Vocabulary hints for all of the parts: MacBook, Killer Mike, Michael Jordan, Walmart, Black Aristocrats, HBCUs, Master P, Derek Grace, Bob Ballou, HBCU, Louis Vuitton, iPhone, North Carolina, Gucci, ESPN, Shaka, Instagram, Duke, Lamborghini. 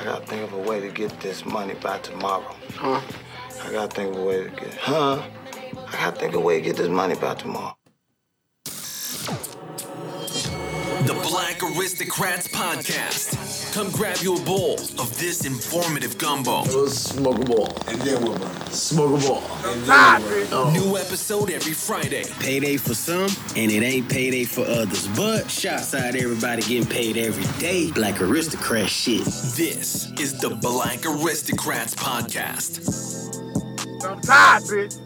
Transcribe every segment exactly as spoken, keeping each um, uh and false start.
I gotta think of a way to get this money by tomorrow. Huh? I gotta think of a way to get, huh? I gotta think of a way to get this money by tomorrow. The Black Aristocrats Podcast. Come grab you a bowl of this informative gumbo. Let's smoke a bowl. And then we'll smoke a bowl. And then we'll oh. New episode every Friday. Payday for some, and it ain't payday for others. But shots out everybody getting paid every day. Black Aristocrat shit. This is the Black Aristocrats Podcast. I'm tired, bitch.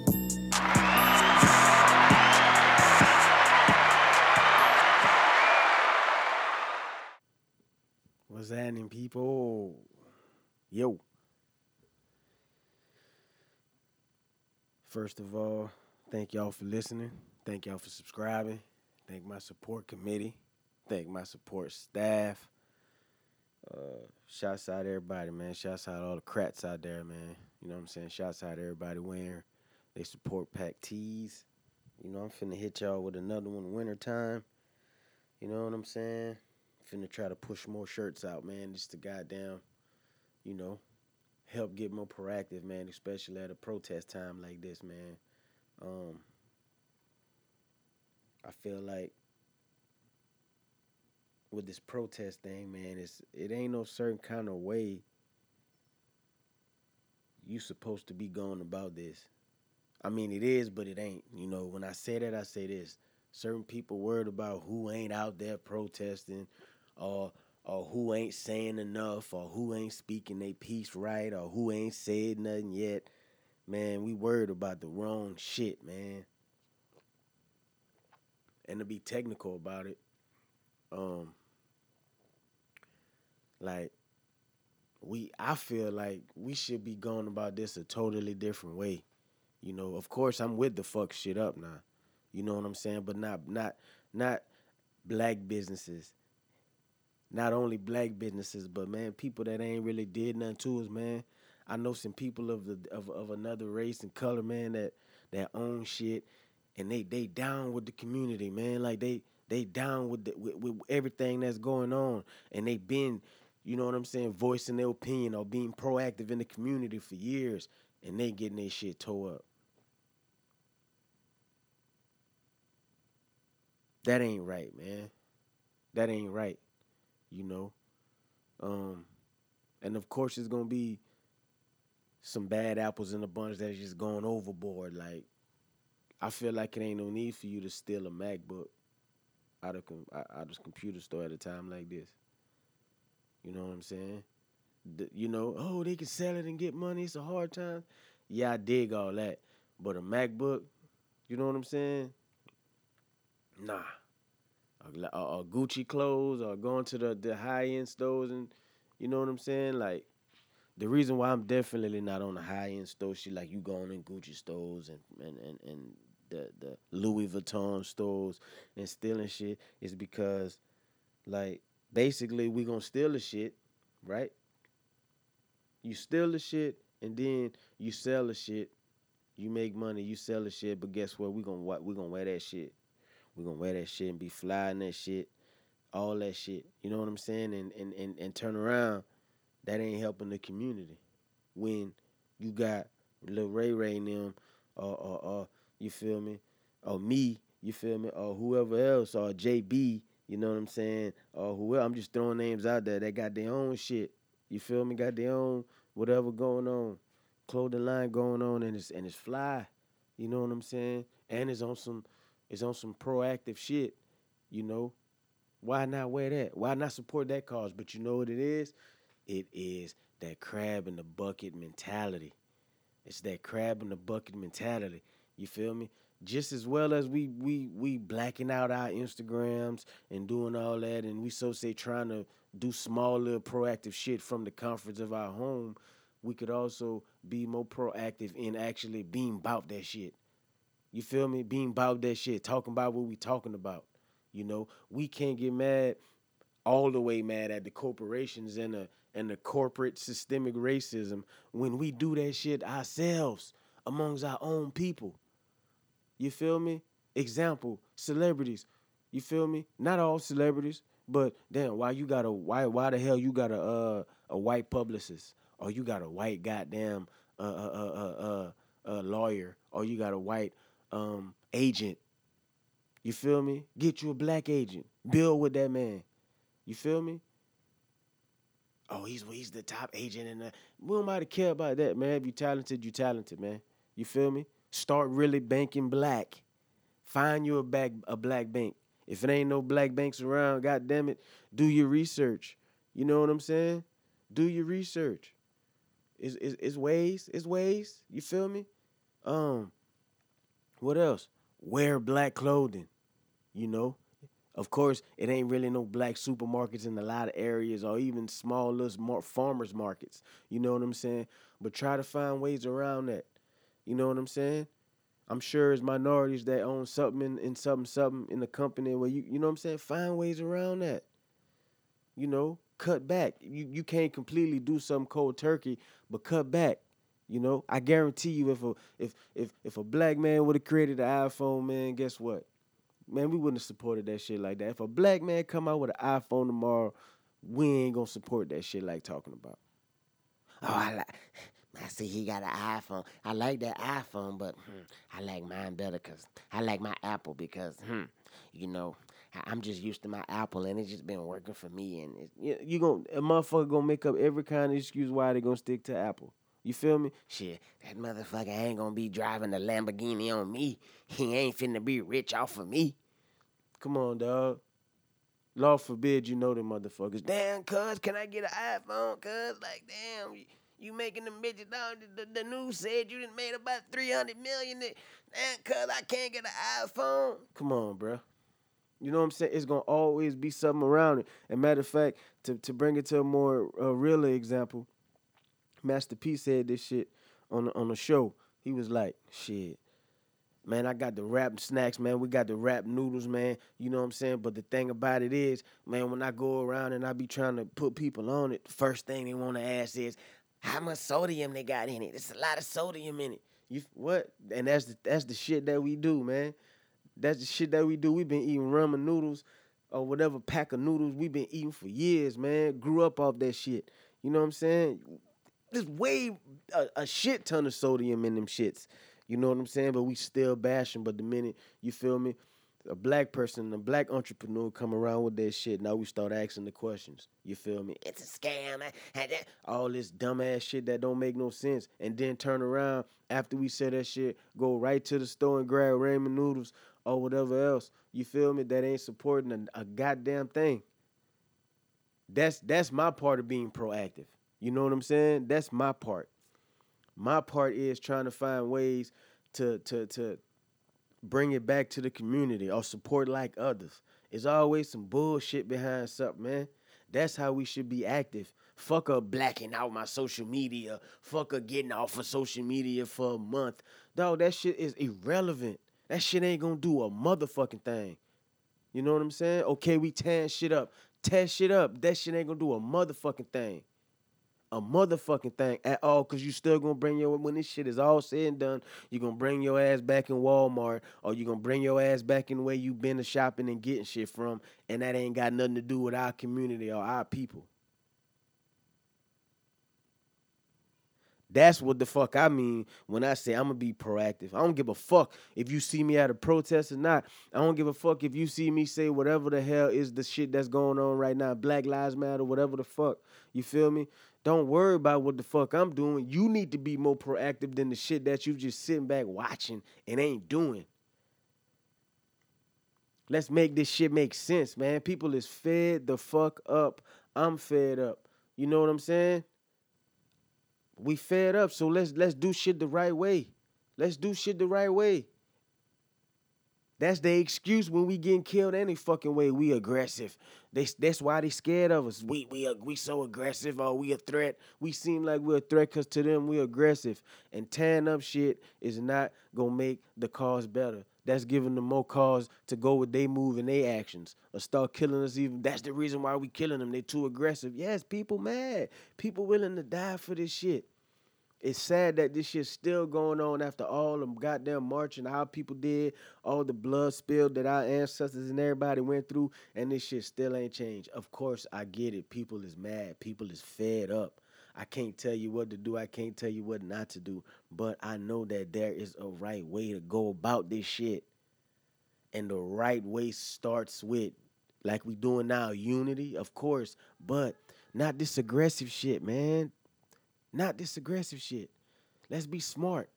What's happening, people? Yo. First of all, thank y'all for listening. Thank y'all for subscribing. Thank my support committee. Thank my support staff. Uh, shouts out to everybody, man. Shouts out to all the crats out there, man. You know what I'm saying? Shouts out to everybody wearing they support pack tees. You know, I'm finna hit y'all with another one winter time. You know what I'm saying? Finna try to push more shirts out, man, just to goddamn, you know, help get more proactive, man, especially at a protest time like this, man. Um, I feel like with this protest thing, man, it's it ain't no certain kind of way you supposed to be going about this. I mean, it is, but it ain't. You know, when I say that, I say this. Certain people worried about who ain't out there protesting, or or who ain't saying enough, or who ain't speaking their piece right, or who ain't said nothing yet. Man, we worried about the wrong shit, man. And to be technical about it, um, like we, I feel like we should be going about this a totally different way. You know, of course, I'm with the fuck shit up now. You know what I'm saying? But not not not black businesses. Not only black businesses, but, man, people that ain't really did nothing to us, man. I know some people of the of, of another race and color, man, that, that own shit, and they, they down with the community, man. Like, they they down with, the, with with everything that's going on, and they been, you know what I'm saying, voicing their opinion or being proactive in the community for years, and they getting their shit tore up. That ain't right, man. That ain't right, you know. Um, and, of course, there's going to be some bad apples in the bunch that's just going overboard. Like, I feel like it ain't no need for you to steal a MacBook out of com- out of computer store at a time like this. You know what I'm saying? The, you know, oh, they can sell it and get money. It's a hard time. Yeah, I dig all that. But a MacBook, you know what I'm saying? Nah, or, or, or Gucci clothes, or going to the, the high-end stores, and you know what I'm saying? Like, the reason why I'm definitely not on the high-end store shit, like you going in Gucci stores and, and, and, and the, the Louis Vuitton stores and stealing shit is because, like, basically we gonna steal the shit, right? You steal the shit, and then you sell the shit. You make money, you sell the shit, but guess what? We gonna, we gonna wear that shit. We're going to wear that shit and be flying that shit, all that shit. You know what I'm saying? And, and and and turn around, that ain't helping the community. When you got Lil Ray Ray and them, or, or, or you feel me, or me, you feel me, or whoever else, or J B, you know what I'm saying, or whoever. I'm just throwing names out there that got their own shit. You feel me? Got their own whatever going on, clothing line going on, and it's, and it's fly. You know what I'm saying? And it's on some... It's on some proactive shit, you know. Why not wear that? Why not support that cause? But you know what it is? It is that crab in the bucket mentality. It's that crab in the bucket mentality. You feel me? Just as well as we we we blacking out our Instagrams and doing all that, and we so say trying to do small little proactive shit from the comforts of our home, we could also be more proactive in actually being about that shit. You feel me? Being about that shit, talking about what we talking about, you know? We can't get mad, all the way mad at the corporations and the, and the corporate systemic racism when we do that shit ourselves amongst our own people. You feel me? Example, celebrities. You feel me? Not all celebrities, but damn, why you gotta, why, why the hell you gotta uh, a white publicist, or you got a white goddamn uh, uh, uh, uh, uh, lawyer, or you got a white um, agent. You feel me? Get you a black agent. Build with that man. You feel me? Oh, he's he's the top agent, and we don't matter care about that, man. If you talented, you talented, man. You feel me? Start really banking black. Find you a back a black bank. If it ain't no black banks around, goddamn it, do your research. You know what I'm saying? Do your research. It's, it's, it's ways. It's ways. You feel me? Um. What else? Wear black clothing. You know. Of course, it ain't really no black supermarkets in a lot of areas, or even small little farmers markets. You know what I'm saying? But try to find ways around that. You know what I'm saying? I'm sure it's minorities that own something and something, something in the company where you, you know what I'm saying? Find ways around that. You know, cut back. You you can't completely do something cold turkey, but cut back. You know, I guarantee you, if a if if if a black man would have created an iPhone, man, guess what? Man, we wouldn't have supported that shit like that. If a black man come out with an iPhone tomorrow, we ain't gonna support that shit like talking about. Oh, I like. I see he got an iPhone. I like that iPhone, but hmm, I like mine better because I like my Apple because, hmm, you know, I, I'm just used to my Apple and it's just been working for me. And it's, you, you gonna, a motherfucker gonna make up every kind of excuse why they gonna stick to Apple. You feel me? Shit, that motherfucker ain't gonna be driving a Lamborghini on me. He ain't finna be rich off of me. Come on, dog. Lord forbid you know them motherfuckers. Damn, cuz, can I get an iPhone, cuz? Like, damn, you making them bitches down. The, the, the news said you done made about three hundred million dollars. Damn, cuz, I can't get an iPhone. Come on, bro. You know what I'm saying? It's gonna always be something around it. And matter of fact, to, to bring it to a more uh, real example, Master P said this shit on the, on the show. He was like, shit, man, I got the wrap snacks, man. We got the wrap noodles, man. You know what I'm saying? But the thing about it is, man, when I go around and I be trying to put people on it, the first thing they want to ask is, how much sodium they got in it? It's a lot of sodium in it. You what? And that's the, that's the shit that we do, man. That's the shit that we do. We've been eating ramen noodles or whatever pack of noodles we've been eating for years, man. Grew up off that shit. You know what I'm saying? There's way a, a shit ton of sodium in them shits. You know what I'm saying? But we still bashing. But the minute, you feel me, a black person, a black entrepreneur come around with that shit, now we start asking the questions. You feel me? It's a scam. All this dumbass shit that don't make no sense. And then turn around after we say that shit, go right to the store and grab ramen noodles or whatever else. You feel me? That ain't supporting a, a goddamn thing. That's that's my part of being proactive. You know what I'm saying? That's my part. My part is trying to find ways to to to bring it back to the community or support like others. There's always some bullshit behind something, man. That's how we should be active. Fuck up blacking out my social media. Fuck up getting off of social media for a month. Dog, that shit is irrelevant. That shit ain't gonna do a motherfucking thing. You know what I'm saying? Okay, we tearing shit up. Tear shit up. That shit ain't gonna do a motherfucking thing. A motherfucking thing at all, because you still going to bring your, when this shit is all said and done, you're going to bring your ass back in Walmart, or you're going to bring your ass back in where you been to shopping and getting shit from, and that ain't got nothing to do with our community or our people. That's what the fuck I mean when I say I'm going to be proactive. I don't give a fuck if you see me at a protest or not. I don't give a fuck if you see me say whatever the hell is the shit that's going on right now, Black Lives Matter, whatever the fuck. You feel me? Don't worry about what the fuck I'm doing. You need to be more proactive than the shit that you just sitting back watching and ain't doing. Let's make this shit make sense, man. People is fed the fuck up. I'm fed up. You know what I'm saying? We fed up, so let's let's do shit the right way. Let's do shit the right way. That's the excuse when we getting killed any fucking way. We aggressive. They, that's why they scared of us. We we are, we so aggressive, or we a threat. We seem like we're a threat because to them we're aggressive. And tearing up shit is not going to make the cause better. That's giving them more cause to go with they move and they actions. Or start killing us even. That's the reason why we killing them. They too aggressive. Yes, people mad. People willing to die for this shit. It's sad that this shit's still going on after all the goddamn marching, how people did, all the blood spilled that our ancestors and everybody went through, and this shit still ain't changed. Of course, I get it. People is mad. People is fed up. I can't tell you what to do. I can't tell you what not to do. But I know that there is a right way to go about this shit. And the right way starts with, like we doing now, unity, of course, but not this aggressive shit, man. Not this aggressive shit. Let's be smart.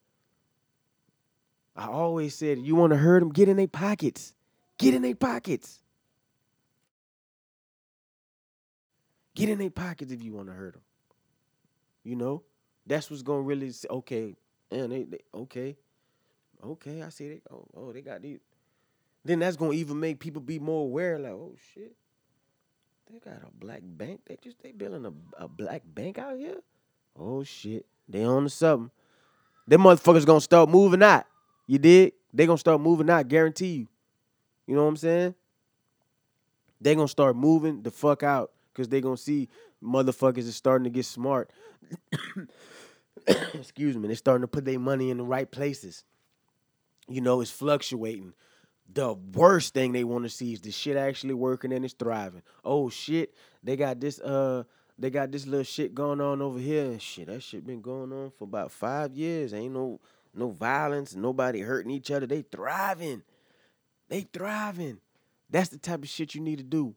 I always said, you want to hurt them? Get in their pockets. Get in their pockets. Get in their pockets if you want to hurt them. You know? That's what's going to really say, okay, and they, they, okay, okay, I see they, oh, oh, they got these. Then that's going to even make people be more aware, like, oh, shit, they got a black bank. They just, they building a, a black bank out here? Oh, shit, they on to something. Them motherfuckers going to start moving out. You dig? They going to start moving out, guarantee you. You know what I'm saying? They going to start moving the fuck out because they going to see motherfuckers is starting to get smart. Excuse me. They're starting to put their money in the right places. You know, it's fluctuating. The worst thing they want to see is the shit actually working and it's thriving. Oh, shit, they got this... uh. They got this little shit going on over here and shit. That shit been going on for about five years. Ain't no no violence, nobody hurting each other. They thriving. They thriving. That's the type of shit you need to do.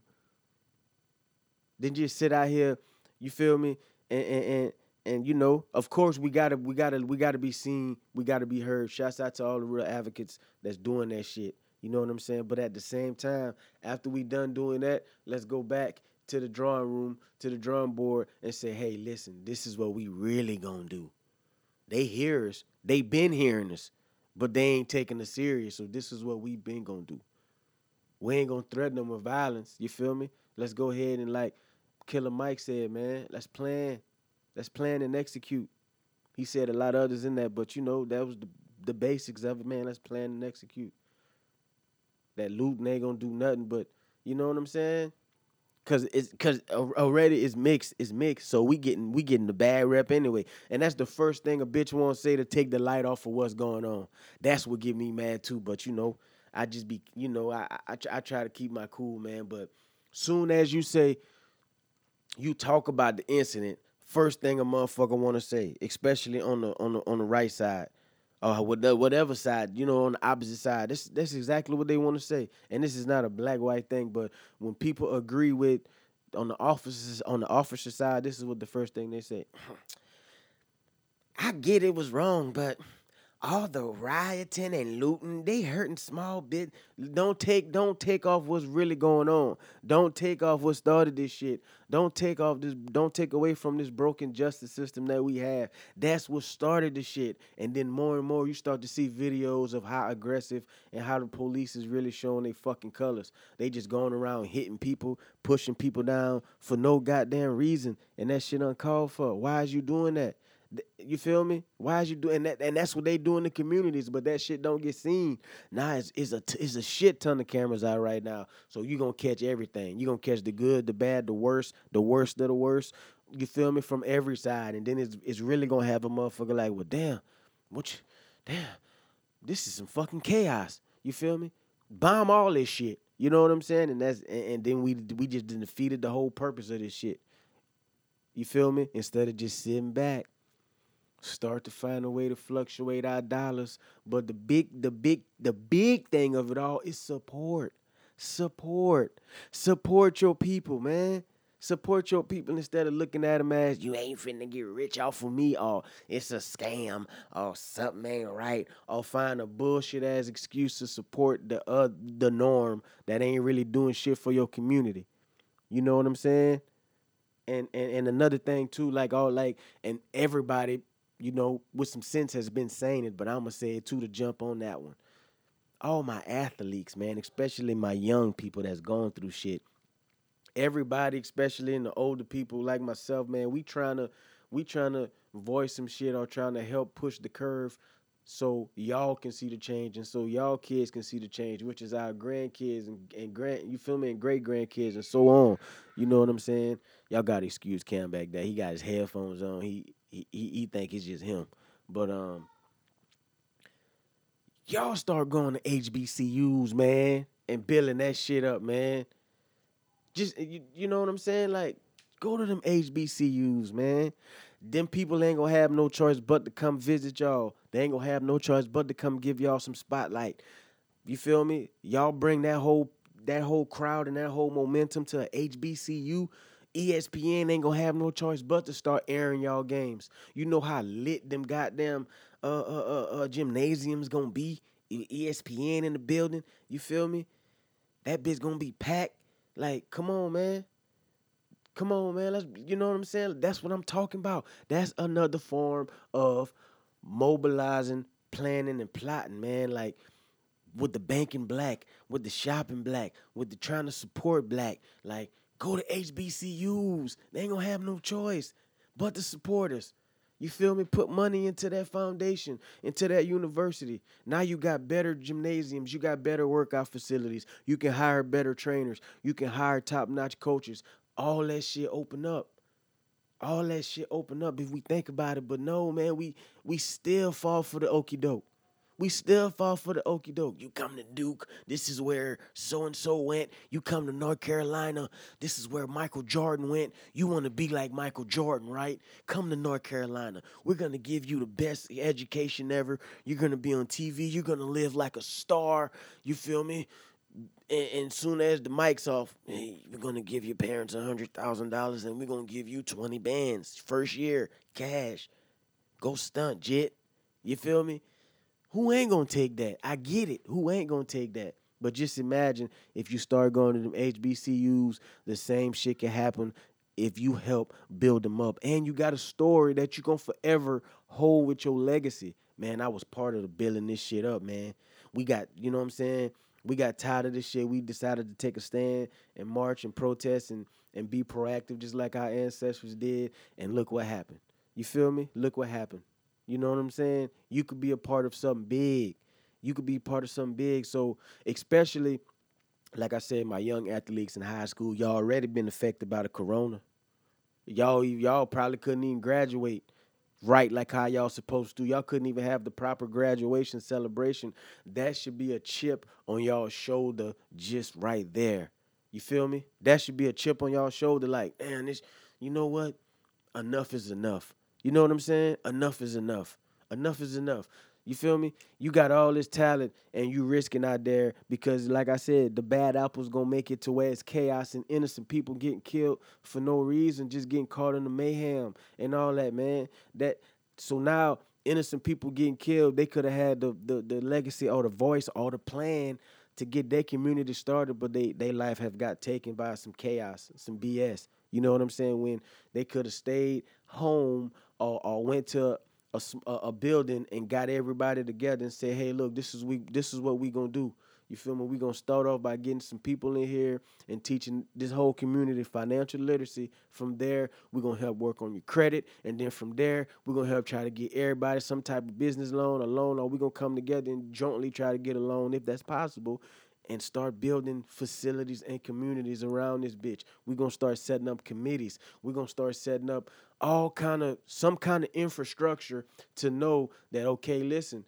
Then just sit out here, you feel me? And and and, and you know, of course we gotta we gotta we gotta be seen, we gotta be heard. Shouts out to all the real advocates that's doing that shit. You know what I'm saying? But at the same time, after we done doing that, let's go back to the drawing room, to the drawing board, and say, hey, listen, this is what we really gonna do. They hear us. They been hearing us, but they ain't taking us serious, so this is what we been gonna do. We ain't gonna threaten them with violence, you feel me? Let's go ahead and, like Killer Mike said, man, let's plan. Let's plan and execute. He said a lot of others in that, but, you know, that was the, the basics of it, man. Let's plan and execute. That Luke ain't gonna do nothing, but you know what I'm saying? Cause it's cause already it's mixed, it's mixed. So we getting we getting the bad rep anyway, and that's the first thing a bitch won't say, to take the light off of what's going on. That's what get me mad too. But you know, I just be you know I I, I try to keep my cool, man. But soon as you say you talk about the incident, first thing a motherfucker want to say, especially on the on the on the right side, or uh, whatever side, you know, on the opposite side. This, that's exactly what they want to say. And this is not a black-white thing, but when people agree with, on the officers, on the officer side, this is what the first thing they say. I get it was wrong, but all the rioting and looting, they hurting small bit. Don't take, don't take off what's really going on. Don't take off what started this shit. Don't take off this. Don't take away from this broken justice system that we have. That's what started the shit. And then more and more, you start to see videos of how aggressive and how the police is really showing their fucking colors. They just going around hitting people, pushing people down for no goddamn reason, and that shit uncalled for. Why is you doing that? You feel me? Why is you doing that? And that's what they do in the communities, but that shit don't get seen. Nah, it's, it's a it's a shit ton of cameras out right now, so you gonna catch everything. You gonna catch the good, the bad, the worst, the worst of the worst. You feel me? From every side, and then it's it's really gonna have a motherfucker like, well, damn, what? You, damn, this is some fucking chaos. You feel me? Bomb all this shit. You know what I'm saying? And that's and, and then we we just defeated the whole purpose of this shit. You feel me? Instead of just sitting back. Start to find a way to fluctuate our dollars. But the big, the big, the big thing of it all is support. Support. Support your people, man. Support your people instead of looking at them as, you ain't finna get rich off of me, or it's a scam, or something ain't right, or find a bullshit-ass excuse to support the uh, the norm that ain't really doing shit for your community. You know what I'm saying? And and, and another thing, too, like all like, and everybody... you know, with some sense has been saying it, but I'm going to say it too to jump on that one. All my athletes, man, especially my young people that's gone through shit. Everybody, especially in the older people like myself, man, we trying to we trying to voice some shit or trying to help push the curve so y'all can see the change and so y'all kids can see the change, which is our grandkids and, and grand, you feel me, and great-grandkids and so on. You know what I'm saying? Y'all got to excuse Cam back there. He got his headphones on. He He, he he think it's just him. But um, y'all start going to H B C Us, man, and building that shit up, man. Just you, you know what I'm saying? Like, go to them H B C Us, man. Them people ain't gonna have no choice but to come visit y'all. They ain't gonna have no choice but to come give y'all some spotlight. You feel me? Y'all bring that whole that whole crowd and that whole momentum to an H B C U. E S P N ain't gonna have no choice but to start airing y'all games. You know how lit them goddamn uh, uh, uh, uh, gymnasiums gonna be? E S P N in the building. You feel me? That bitch gonna be packed. Like, come on, man. Come on, man. Let's, you know what I'm saying? That's what I'm talking about. That's another form of mobilizing, planning, and plotting, man. Like, with the banking black, with the shopping black, with the trying to support black, like, go to H B C Us. They ain't gonna have no choice but to support us. You feel me? Put money into that foundation, into that university. Now you got better gymnasiums. You got better workout facilities. You can hire better trainers. You can hire top-notch coaches. All that shit open up. All that shit open up if we think about it. But no, man, we we still fall for the okie doke. We still fall for the okie doke. You come to Duke, this is where so-and-so went. You come to North Carolina, this is where Michael Jordan went. You want to be like Michael Jordan, right? Come to North Carolina. We're going to give you the best education ever. You're going to be on T V. You're going to live like a star. You feel me? And, and soon as the mic's off, hey, we're going to give your parents one hundred thousand dollars and we're going to give you twenty bands. First year, cash. Go stunt, Jit. You feel me? Who ain't gonna take that? I get it. Who ain't gonna take that? But just imagine if you start going to them H B C Us, the same shit can happen if you help build them up. And you got a story that you gonna forever hold with your legacy. Man, I was part of the building this shit up, man. We got, you know what I'm saying? We got tired of this shit. We decided to take a stand and march and protest and, and be proactive just like our ancestors did. And look what happened. You feel me? Look what happened. You know what I'm saying? You could be a part of something big. You could be part of something big. So especially, like I said, my young athletes in high school, y'all already been affected by the corona. Y'all, y'all probably couldn't even graduate right like how y'all supposed to. Y'all couldn't even have the proper graduation celebration. That should be a chip on y'all's shoulder just right there. You feel me? That should be a chip on y'all's shoulder like, man, this, you know what? Enough is enough. You know what I'm saying? Enough is enough. Enough is enough. You feel me? You got all this talent and you risking out there because, like I said, the bad apples going to make it to where it's chaos and innocent people getting killed for no reason, just getting caught in the mayhem and all that, man. That so now innocent people getting killed, they could have had the, the, the legacy or the voice or the plan to get their community started, but they, they life have got taken by some chaos, some B S. You know what I'm saying? When they could have stayed home Or, or went to a, a, a building and got everybody together and said, hey, look, this is we this is what we gonna do. You feel me? We gonna start off by getting some people in here and teaching this whole community financial literacy. From there, we're gonna help work on your credit, and then from there, we're gonna help try to get everybody some type of business loan, a loan, or we're gonna come together and jointly try to get a loan if that's possible. And start building facilities and communities around this bitch. We're going to start setting up committees. We're going to start setting up all kind of, some kind of infrastructure to know that, okay, listen,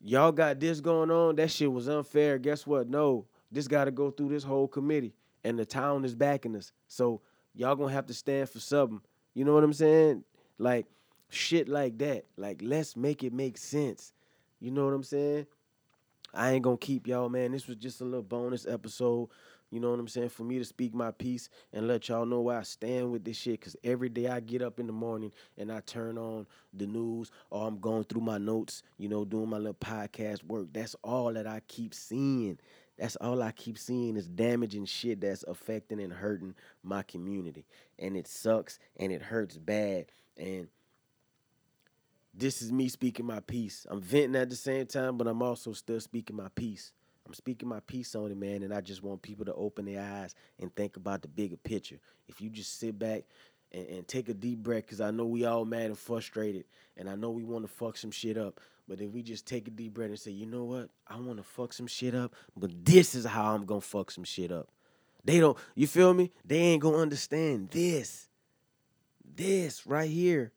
y'all got this going on. That shit was unfair. Guess what? No, this got to go through this whole committee. And the town is backing us. So y'all going to have to stand for something. You know what I'm saying? Like, shit like that. Like, let's make it make sense. You know what I'm saying? I ain't gonna keep y'all, man. This was just a little bonus episode, you know what I'm saying, for me to speak my piece and let y'all know where I stand with this shit, because every day I get up in the morning and I turn on the news or I'm going through my notes, you know, doing my little podcast work. That's all that I keep seeing. That's all I keep seeing is damaging shit that's affecting and hurting my community. And it sucks and it hurts bad. And this is me speaking my piece. I'm venting at the same time, but I'm also still speaking my piece. I'm speaking my piece on it, man, and I just want people to open their eyes and think about the bigger picture. If you just sit back and, and take a deep breath, because I know we all mad and frustrated, and I know we want to fuck some shit up, but if we just take a deep breath and say, you know what, I want to fuck some shit up, but this is how I'm going to fuck some shit up. They don't, you feel me? They ain't going to understand this. This right here.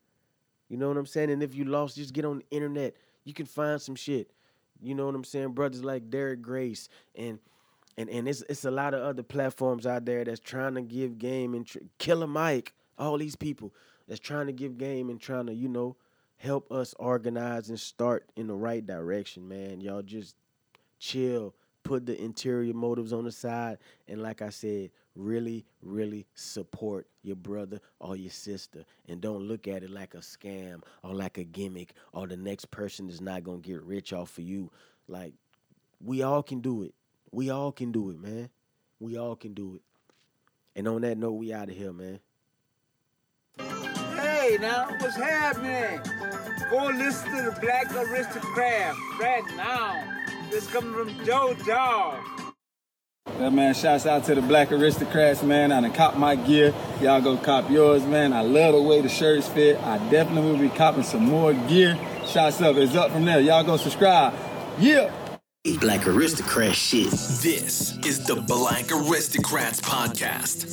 You know what I'm saying? And if you lost, just get on the internet. You can find some shit. You know what I'm saying? Brothers like Derek Grace and and and it's it's a lot of other platforms out there that's trying to give game and tr- Killer Mike, all these people that's trying to give game and trying to, you know, help us organize and start in the right direction, man. Y'all just chill, put the interior motives on the side, and like I said, really, really support your brother or your sister, and don't look at it like a scam or like a gimmick or the next person is not going to get rich off of you. Like, we all can do it. We all can do it, man. We all can do it. And on that note, we out of here, man. Hey, now, what's happening? Go listen to the Black Aristocrats right now. This coming from Joe Dog. Yeah, man, shouts out to the Black Aristocrats, man. I done cop my gear. Y'all go cop yours, man. I love the way the shirts fit. I definitely will be copping some more gear. Shouts up. It's up from there. Y'all go subscribe. Yeah. Black Aristocrat shit. This is the Black Aristocrats podcast.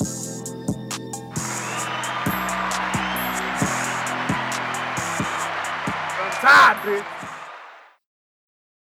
Tired, bitch.